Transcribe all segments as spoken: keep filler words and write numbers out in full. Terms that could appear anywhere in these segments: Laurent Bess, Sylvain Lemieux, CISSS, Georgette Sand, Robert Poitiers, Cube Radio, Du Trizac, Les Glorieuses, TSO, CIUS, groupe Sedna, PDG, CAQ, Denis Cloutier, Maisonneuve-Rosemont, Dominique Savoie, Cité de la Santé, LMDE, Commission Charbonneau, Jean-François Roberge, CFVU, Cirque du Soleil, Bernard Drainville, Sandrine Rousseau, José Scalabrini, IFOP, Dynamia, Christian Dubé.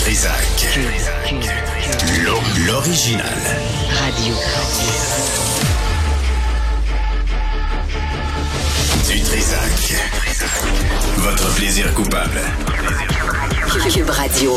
Trizac. L'original. Radio. Du Trizac. Votre plaisir coupable. Cube Radio.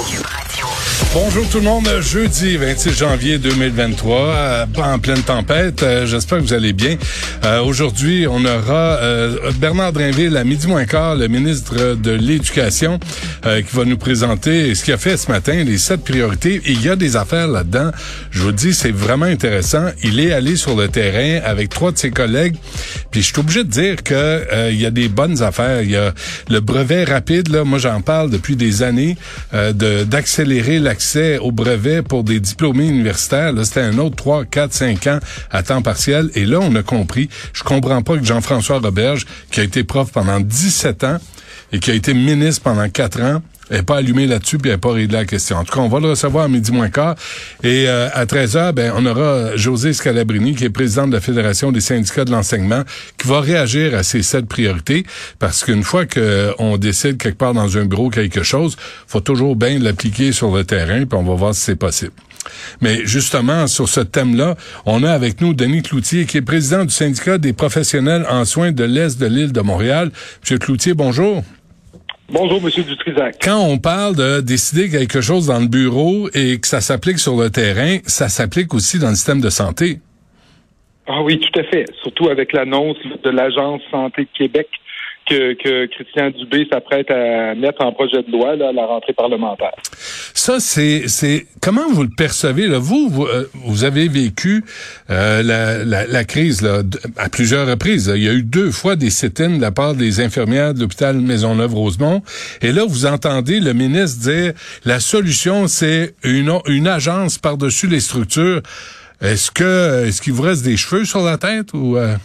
Bonjour tout le monde, jeudi vingt-six janvier deux mille vingt-trois, euh, en pleine tempête, euh, j'espère que vous allez bien. Euh, aujourd'hui, on aura euh, Bernard Drainville à midi moins quart, le ministre de l'Éducation, euh, qui va nous présenter ce qu'il a fait ce matin, les sept priorités. Et il y a des affaires là-dedans, je vous dis, c'est vraiment intéressant. Il est allé sur le terrain avec trois de ses collègues, puis je suis obligé de dire que euh, il y a des bonnes affaires. Il y a le brevet rapide, là, moi j'en parle depuis des années, euh, de, d'accélérer l'accès au brevet pour des diplômés universitaires. Là, c'était un autre trois, quatre, cinq ans à temps partiel. Et là, on a compris. Je comprends pas que Jean-François Roberge, qui a été prof pendant dix-sept ans et qui a été ministre pendant quatre ans, n'ait pas allumé là-dessus puis n'ait pas réglé la question. En tout cas, on va le recevoir à midi moins quart. Et euh, à treize heures, ben, on aura José Scalabrini, qui est président de la Fédération des syndicats de l'enseignement, qui va réagir à ces sept priorités, parce qu'une fois qu'on décide quelque part dans un bureau quelque chose, faut toujours bien l'appliquer sur le terrain, puis on va voir si c'est possible. Mais justement, sur ce thème-là, on a avec nous Denis Cloutier, qui est président du syndicat des professionnels en soins de l'Est de l'île de Montréal. Monsieur Cloutier, bonjour. Bonjour, monsieur Du Trizac. Quand on parle de décider quelque chose dans le bureau et que ça s'applique sur le terrain, ça s'applique aussi dans le système de santé. Ah oui, tout à fait. Surtout avec l'annonce de l'Agence Santé de Québec que, que Christian Dubé s'apprête à mettre en projet de loi là, à la rentrée parlementaire. Ça, c'est, c'est comment vous le percevez là? Vous, vous, vous avez vécu euh, la, la, la crise là, à plusieurs reprises. Là. Il y a eu deux fois des sit-ins de la part des infirmières de l'hôpital Maisonneuve-Rosemont. Et là, vous entendez le ministre dire la solution, c'est une, une agence par-dessus les structures. Est-ce que est-ce qu'il vous reste des cheveux sur la tête ou euh...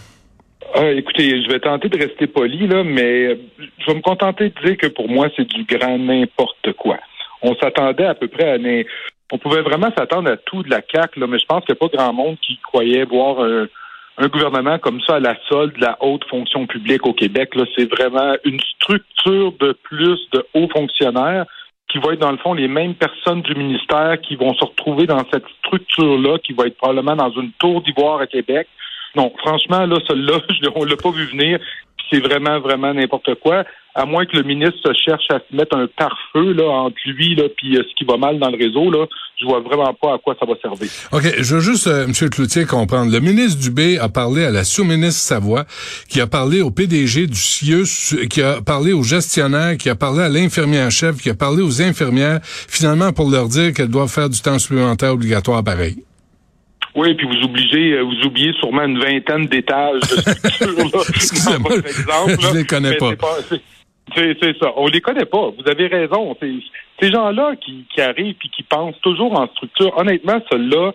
Ah, écoutez, je vais tenter de rester poli là, mais je vais me contenter de dire que pour moi, c'est du grand n'importe quoi. On s'attendait à peu près à... Une... On pouvait vraiment s'attendre à tout de la C A Q, là, mais je pense qu'il n'y a pas grand monde qui croyait voir un, un gouvernement comme ça à la solde de la haute fonction publique au Québec. Là, c'est vraiment une structure de plus de hauts fonctionnaires qui va être, dans le fond, les mêmes personnes du ministère qui vont se retrouver dans cette structure-là, qui va être probablement dans une tour d'ivoire à Québec. Non, franchement, là, celle-là, on l'a pas vu venir. C'est vraiment, vraiment n'importe quoi. À moins que le ministre se cherche à se mettre un pare-feu là, entre lui là, puis euh, ce qui va mal dans le réseau, là, je vois vraiment pas à quoi ça va servir. OK, je veux juste, euh, M. Cloutier, comprendre. Le ministre Dubé a parlé à la sous-ministre Savoie, qui a parlé au P D G du C I U S S, qui a parlé aux gestionnaires, qui a parlé à l'infirmière-chef, qui a parlé aux infirmières, finalement pour leur dire qu'elles doivent faire du temps supplémentaire obligatoire pareil. Oui, puis vous obligez, vous oubliez sûrement une vingtaine d'étages de structures. Excusez-moi, je ne les connais pas. C'est, pas c'est, c'est, c'est ça, on les connaît pas. Vous avez raison. C'est, ces gens-là qui, qui arrivent et qui pensent toujours en structure, honnêtement, ceux-là,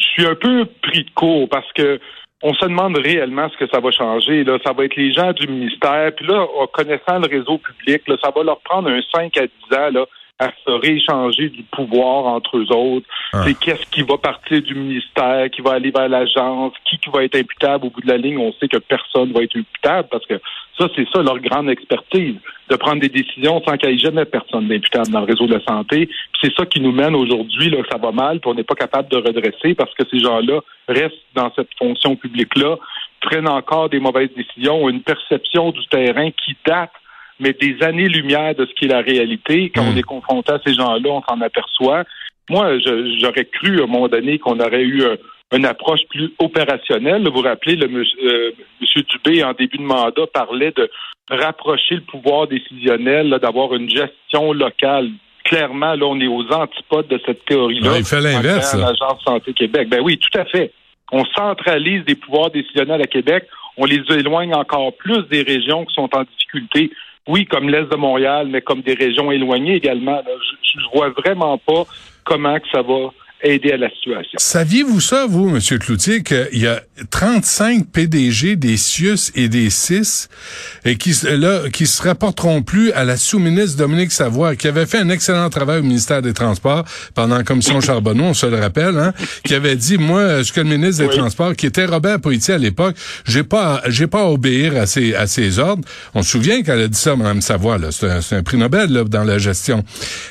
je suis un peu pris de court parce que on se demande réellement ce que ça va changer. Là, ça va être les gens du ministère. Puis là, en connaissant le réseau public, là, ça va leur prendre un cinq à dix ans là, à se rééchanger du pouvoir entre eux autres. Ah. C'est qu'est-ce qui va partir du ministère, qui va aller vers l'agence, qui, qui va être imputable. Au bout de la ligne, on sait que personne va être imputable parce que ça, c'est ça leur grande expertise, de prendre des décisions sans qu'il n'y ait jamais personne d'imputable dans le réseau de la santé. Puis c'est ça qui nous mène aujourd'hui, là, que ça va mal, puis on n'est pas capable de redresser parce que ces gens-là restent dans cette fonction publique-là, prennent encore des mauvaises décisions, une perception du terrain qui date mais des années-lumière de ce qu'est la réalité. Quand mmh. on est confronté à ces gens-là, on s'en aperçoit. Moi, je, j'aurais cru, à un moment donné, qu'on aurait eu euh, une approche plus opérationnelle. Vous vous rappelez, le euh, M. Dubé, en début de mandat, parlait de rapprocher le pouvoir décisionnel, là, d'avoir une gestion locale. Clairement, là, on est aux antipodes de cette théorie-là. Ouais, il fait l'inverse. À l'Agence Santé Québec. Ben oui, tout à fait. On centralise des pouvoirs décisionnels à Québec. On les éloigne encore plus des régions qui sont en difficulté. Oui, comme l'Est de Montréal, mais comme des régions éloignées également. Là, je ne vois vraiment pas comment que ça va aider à la situation. Saviez-vous ça, vous, M. Cloutier, qu'il y a trente-cinq P D G des C I U S S et des C I S S S et qui là qui se rapporteront plus à la sous-ministre Dominique Savoie, qui avait fait un excellent travail au ministère des Transports pendant la Commission Charbonneau, on se le rappelle, hein, qui avait dit, moi, ce que le ministre des oui. Transports, qui était Robert Poitiers à l'époque, j'ai pas j'ai pas à obéir à ses, à ses ordres. On se souvient qu'elle a dit ça, Mme Savoie, là, c'est un, c'est un prix Nobel là, dans la gestion.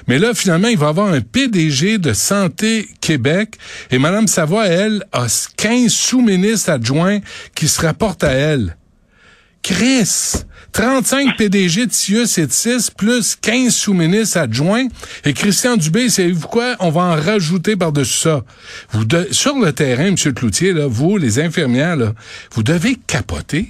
Mais là, finalement, il va y avoir un P D G de Santé Québec, et Mme Savoie, elle, a quinze sous-ministres adjoints qui se rapportent à elle. Chris! trente-cinq P D G de C I U S S et de C I S S S, plus quinze sous-ministres adjoints. Et Christian Dubé, savez-vous quoi? On va en rajouter par-dessus ça. Vous de... Sur le terrain, M. Cloutier, là, vous, les infirmières, là, vous devez capoter.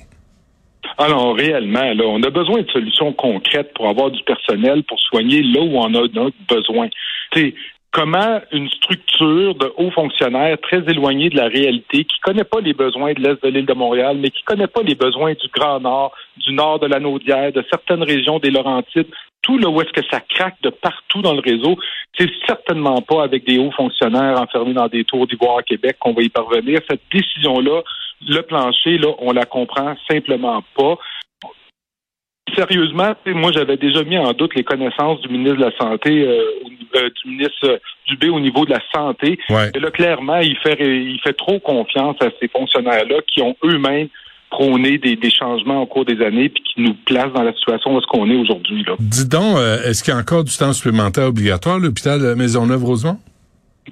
Ah non, réellement, là, on a besoin de solutions concrètes pour avoir du personnel pour soigner là où on a notre besoin. Tu sais, comment une structure de hauts fonctionnaires très éloignée de la réalité, qui connaît pas les besoins de l'Est de l'île de Montréal, mais qui connaît pas les besoins du Grand Nord, du Nord de la Naudière, de certaines régions des Laurentides, tout là où est-ce que ça craque de partout dans le réseau, c'est certainement pas avec des hauts fonctionnaires enfermés dans des tours d'ivoire à Québec qu'on va y parvenir. Cette décision-là, le plancher, là, on la comprend simplement pas. Sérieusement, moi, j'avais déjà mis en doute les connaissances du ministre de la Santé, euh, euh, du ministre euh, Dubé au niveau de la santé. Ouais. Et là, clairement, il fait, il fait trop confiance à ces fonctionnaires-là qui ont eux-mêmes prôné des, des changements au cours des années puis qui nous placent dans la situation où est-ce qu'on est aujourd'hui. Là. Dis donc, euh, est-ce qu'il y a encore du temps supplémentaire obligatoire à l'hôpital Maisonneuve-Rosemont?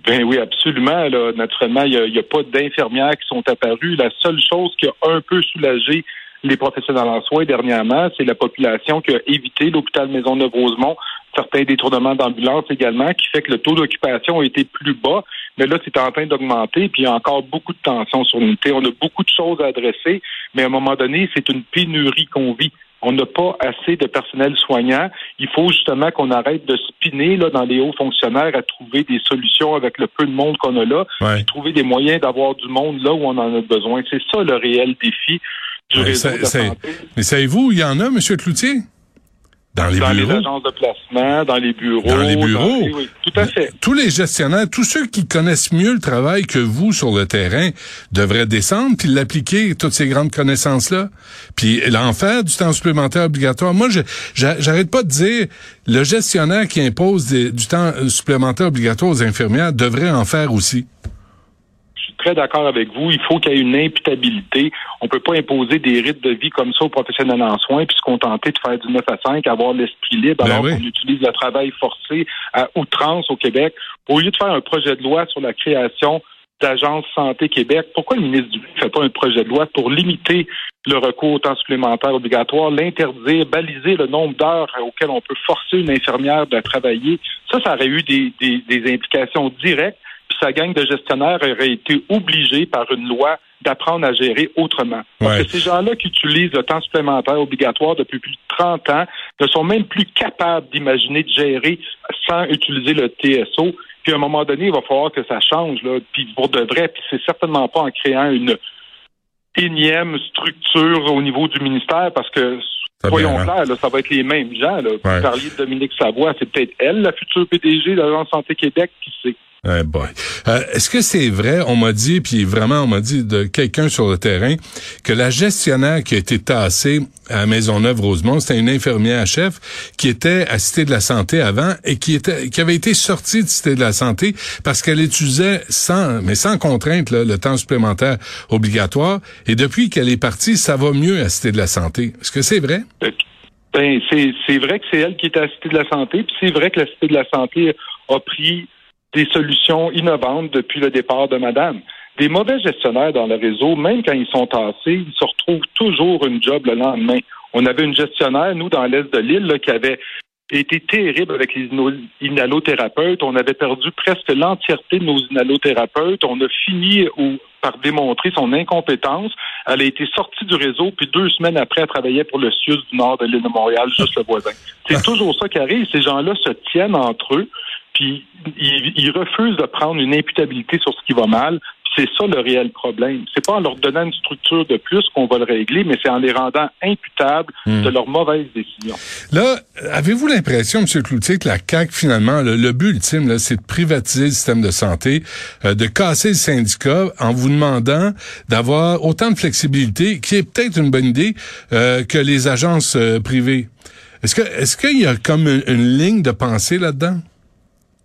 Ben oui, absolument. Là, naturellement, il n'y a, a pas d'infirmières qui sont apparues. La seule chose qui a un peu soulagé les professionnels en soins dernièrement, c'est la population qui a évité l'hôpital Maisonneuve-Rosemont, certains détournements d'ambulance également, qui fait que le taux d'occupation a été plus bas, mais là, c'est en train d'augmenter, puis il y a encore beaucoup de tensions sur l'unité. On a beaucoup de choses à adresser, mais à un moment donné, c'est une pénurie qu'on vit. On n'a pas assez de personnel soignant. Il faut justement qu'on arrête de spinner là, dans les hauts fonctionnaires à trouver des solutions avec le peu de monde qu'on a là, ouais. puis trouver des moyens d'avoir du monde là où on en a besoin. C'est ça le réel défi du ouais, réseau ça, de ça, santé. Mais savez-vous, il y en a, M. Cloutier? Dans les dans bureaux. Dans les agences de placement, dans les bureaux. Dans les bureaux. Dans les, oui, tout à fait. Tous les gestionnaires, tous ceux qui connaissent mieux le travail que vous sur le terrain devraient descendre puis l'appliquer, toutes ces grandes connaissances-là. Puis l'en faire du temps supplémentaire obligatoire. Moi, je, j'arrête pas de dire, le gestionnaire qui impose des, du temps supplémentaire obligatoire aux infirmières devrait en faire aussi. Très d'accord avec vous. Il faut qu'il y ait une imputabilité. On ne peut pas imposer des rythmes de vie comme ça aux professionnels en soins puis se contenter de faire du neuf à cinq, avoir l'esprit libre, ben alors oui. qu'on utilise le travail forcé à outrance au Québec. Au lieu de faire un projet de loi sur la création d'Agence Santé Québec, pourquoi le ministre Dubé ne fait pas un projet de loi pour limiter le recours au temps supplémentaire obligatoire, l'interdire, baliser le nombre d'heures auxquelles on peut forcer une infirmière de travailler? Ça, ça aurait eu des, des, des implications directes. Sa gang de gestionnaires aurait été obligée par une loi d'apprendre à gérer autrement. Parce ouais. que ces gens-là qui utilisent le temps supplémentaire obligatoire depuis plus de trente ans ne sont même plus capables d'imaginer de gérer sans utiliser le T S O. Puis à un moment donné, il va falloir que ça change, là, puis pour de vrai, puis c'est certainement pas en créant une énième structure au niveau du ministère, parce que soyons clairs, là, ça va être les mêmes gens. Là. Ouais. Vous parliez de Dominique Savoie, c'est peut-être elle, la future P D G de l'Agence Santé Québec, qui sait. Hey boy. Euh, est-ce que c'est vrai, on m'a dit, puis vraiment on m'a dit de quelqu'un sur le terrain, que la gestionnaire qui a été tassée à Maisonneuve-Rosemont, c'était une infirmière chef qui était à Cité de la Santé avant et qui était qui avait été sortie de Cité de la Santé parce qu'elle utilisait sans mais sans contrainte là, le temps supplémentaire obligatoire, et depuis qu'elle est partie, ça va mieux à Cité de la Santé. Est-ce que c'est vrai? Ben, c'est, c'est vrai que c'est elle qui était à Cité de la Santé, puis c'est vrai que la Cité de la Santé a pris des solutions innovantes depuis le départ de madame. Des mauvais gestionnaires dans le réseau, même quand ils sont tassés, ils se retrouvent toujours une job le lendemain. On avait une gestionnaire, nous, dans l'Est de l'île, là, qui avait été terrible avec les inhalothérapeutes. On avait perdu presque l'entièreté de nos inhalothérapeutes. On a fini au, par démontrer son incompétence. Elle a été sortie du réseau, puis deux semaines après, elle travaillait pour le C I U S S du Nord de l'île de Montréal, juste le voisin. C'est toujours ça qui arrive. Ces gens-là se tiennent entre eux. Puis, ils il refusent de prendre une imputabilité sur ce qui va mal. Puis C'est ça le réel problème. C'est pas en leur donnant une structure de plus qu'on va le régler, mais c'est en les rendant imputables mmh. de leurs mauvaises décisions. Là, avez-vous l'impression, M. Cloutier, que la C A Q, finalement, le, le but ultime, là, c'est de privatiser le système de santé, euh, de casser le syndicat en vous demandant d'avoir autant de flexibilité, qui est peut-être une bonne idée, euh, que les agences euh, privées? Est-ce que, est-ce qu'il y a comme une, une ligne de pensée là-dedans?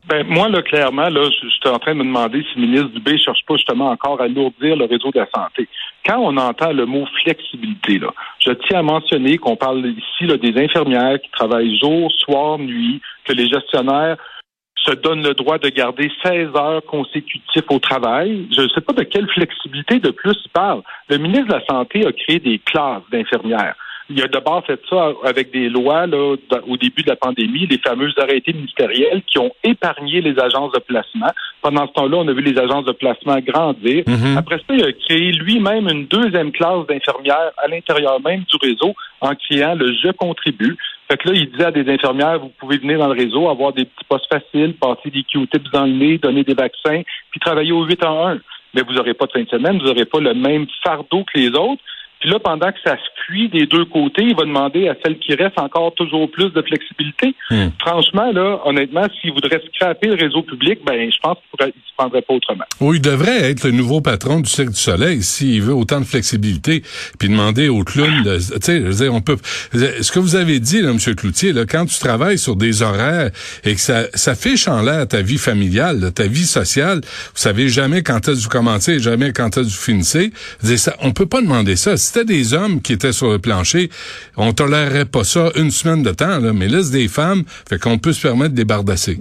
Ben, moi, là, clairement, là, je suis en train de me demander si le ministre Dubé ne cherche pas justement encore à alourdir le réseau de la santé. Quand on entend le mot flexibilité, là, je tiens à mentionner qu'on parle ici là, des infirmières qui travaillent jour, soir, nuit, que les gestionnaires se donnent le droit de garder seize heures consécutives au travail. Je ne sais pas de quelle flexibilité de plus il parle. Le ministre de la Santé a créé des classes d'infirmières. Il a d'abord fait ça avec des lois là, au début de la pandémie, les fameux arrêtés ministériels qui ont épargné les agences de placement. Pendant ce temps-là, on a vu les agences de placement grandir. Mm-hmm. Après ça, il a créé lui-même une deuxième classe d'infirmières à l'intérieur même du réseau en créant le « Je contribue ». Fait que là, il disait à des infirmières, vous pouvez venir dans le réseau, avoir des petits postes faciles, passer des Q-tips dans le nez, donner des vaccins, puis travailler au huit en un. Mais vous n'aurez pas de fin de semaine, vous n'aurez pas le même fardeau que les autres. Puis là, pendant que ça se fuit des deux côtés, il va demander à celles qui restent encore toujours plus de flexibilité. Mmh. Franchement, là, honnêtement, s'il voudrait scraper le réseau public, ben, je pense qu'il ne se prendrait pas autrement. Oui, il devrait être le nouveau patron du Cirque du Soleil s'il veut autant de flexibilité, puis demander aux clowns de, tu sais, je veux dire, on peut, ce que vous avez dit, là, M. Cloutier, là, quand tu travailles sur des horaires et que ça, ça fiche en l'air ta vie familiale, là, ta vie sociale, vous savez jamais quand est-ce que vous commencez, jamais quand est-ce que vous finissez. Ça, on peut pas demander ça. C'était des hommes qui étaient sur le plancher, on tolérerait pas ça une semaine de temps, là, mais là, c'est des femmes, fait qu'on peut se permettre de débardasser.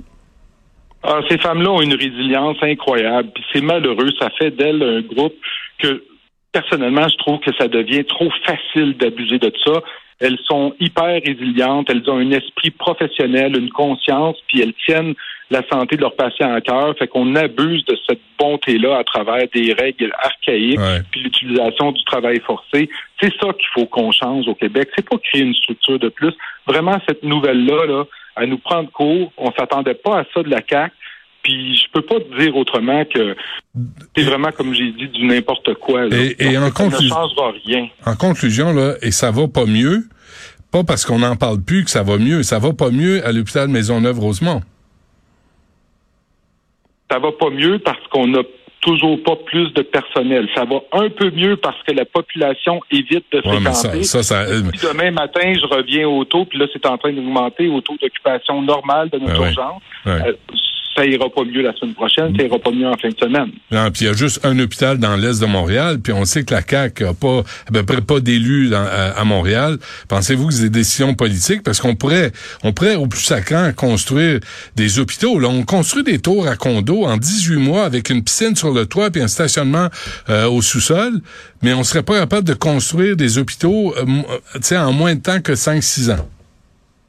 Ah, ces femmes-là ont une résilience incroyable, puis c'est malheureux, ça fait d'elles un groupe que, personnellement, je trouve que ça devient trop facile d'abuser de ça. Elles sont hyper résilientes, elles ont un esprit professionnel, une conscience, puis elles tiennent la santé de leurs patients à cœur, fait qu'on abuse de cette bonté-là à travers des règles archaïques, ouais. puis l'utilisation du travail forcé. C'est ça qu'il faut qu'on change au Québec. C'est pas créer une structure de plus. Vraiment, cette nouvelle-là, là, elle nous prend de court. On s'attendait pas à ça de la C A Q. Puis je peux pas te dire autrement que c'est vraiment, comme j'ai dit, du n'importe quoi. Là. Et, et Donc, en conclusion, ça ne changera rien. En conclusion, là, et ça va pas mieux, pas parce qu'on n'en parle plus que ça va mieux. Ça va pas mieux à l'hôpital Maisonneuve-Rosemont. Ça va pas mieux parce qu'on n'a toujours pas plus de personnel. Ça va un peu mieux parce que la population évite de fréquenter. Ouais, ça, ça, ça... Puis demain matin, je reviens au taux, puis là, c'est en train d'augmenter au taux d'occupation normal de notre ouais, urgence. Ouais. Euh, ça ira pas mieux la semaine prochaine, ça ira pas mieux en fin de semaine. Non, puis il y a juste un hôpital dans l'est de Montréal, puis on sait que la C A Q a pas, à peu près pas d'élus dans, à, à Montréal. Pensez-vous que c'est des décisions politiques? Parce qu'on pourrait, on pourrait au plus sacrant construire des hôpitaux. Là, on construit des tours à condos en dix-huit mois avec une piscine sur le toit puis un stationnement euh, au sous-sol, mais on serait pas capable de construire des hôpitaux, euh, tu sais, en moins de temps que cinq six ans.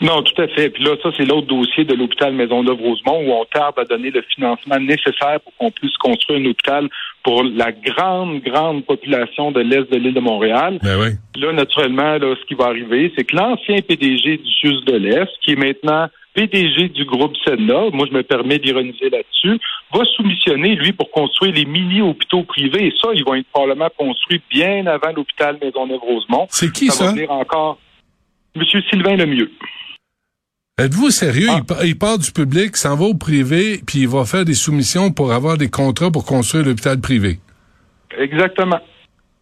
Non, tout à fait. Puis là, ça, c'est l'autre dossier de l'hôpital Maisonneuve-Rosemont où on tarde à donner le financement nécessaire pour qu'on puisse construire un hôpital pour la grande, grande population de l'est de l'île de Montréal. Ben oui. Là, naturellement, là, ce qui va arriver, c'est que l'ancien P D G du C I U S S S de l'Est, qui est maintenant P D G du groupe Sedna, moi je me permets d'ironiser là-dessus, va soumissionner, lui, pour construire les mini-hôpitaux privés. Et ça, ils vont être probablement construits bien avant l'hôpital Maisonneuve-Rosemont. C'est qui, ça? Ça va venir encore M. Sylvain Lemieux. Êtes-vous sérieux? Ah. Il, part, il part du public, s'en va au privé, puis il va faire des soumissions pour avoir des contrats pour construire l'hôpital privé. Exactement.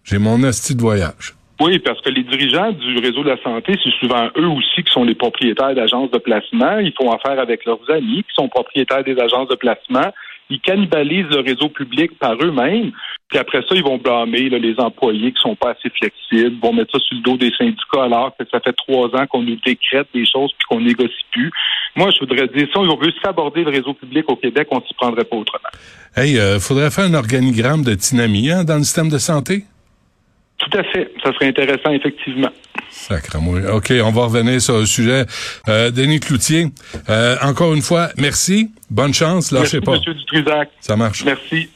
J'ai mon asti de voyage. Oui, parce que les dirigeants du réseau de la santé, c'est souvent eux aussi qui sont les propriétaires d'agences de placement. Ils font affaire avec leurs amis qui sont propriétaires des agences de placement. Ils cannibalisent le réseau public par eux-mêmes. Puis après ça, ils vont blâmer là, les employés qui sont pas assez flexibles, vont mettre ça sur le dos des syndicats alors que ça fait trois ans qu'on nous décrète des choses puis qu'on négocie plus. Moi, je voudrais dire, si on veut s'aborder le réseau public au Québec, on s'y prendrait pas autrement. Hey, euh, faudrait faire un organigramme de Dynamia hein, dans le système de santé? Tout à fait. Ça serait intéressant, effectivement. Sacrement. OK, on va revenir sur le sujet. Euh, Denis Cloutier, euh, encore une fois, merci. Bonne chance. Lâchez merci, pas. Monsieur Du Trizac. Ça marche. Merci.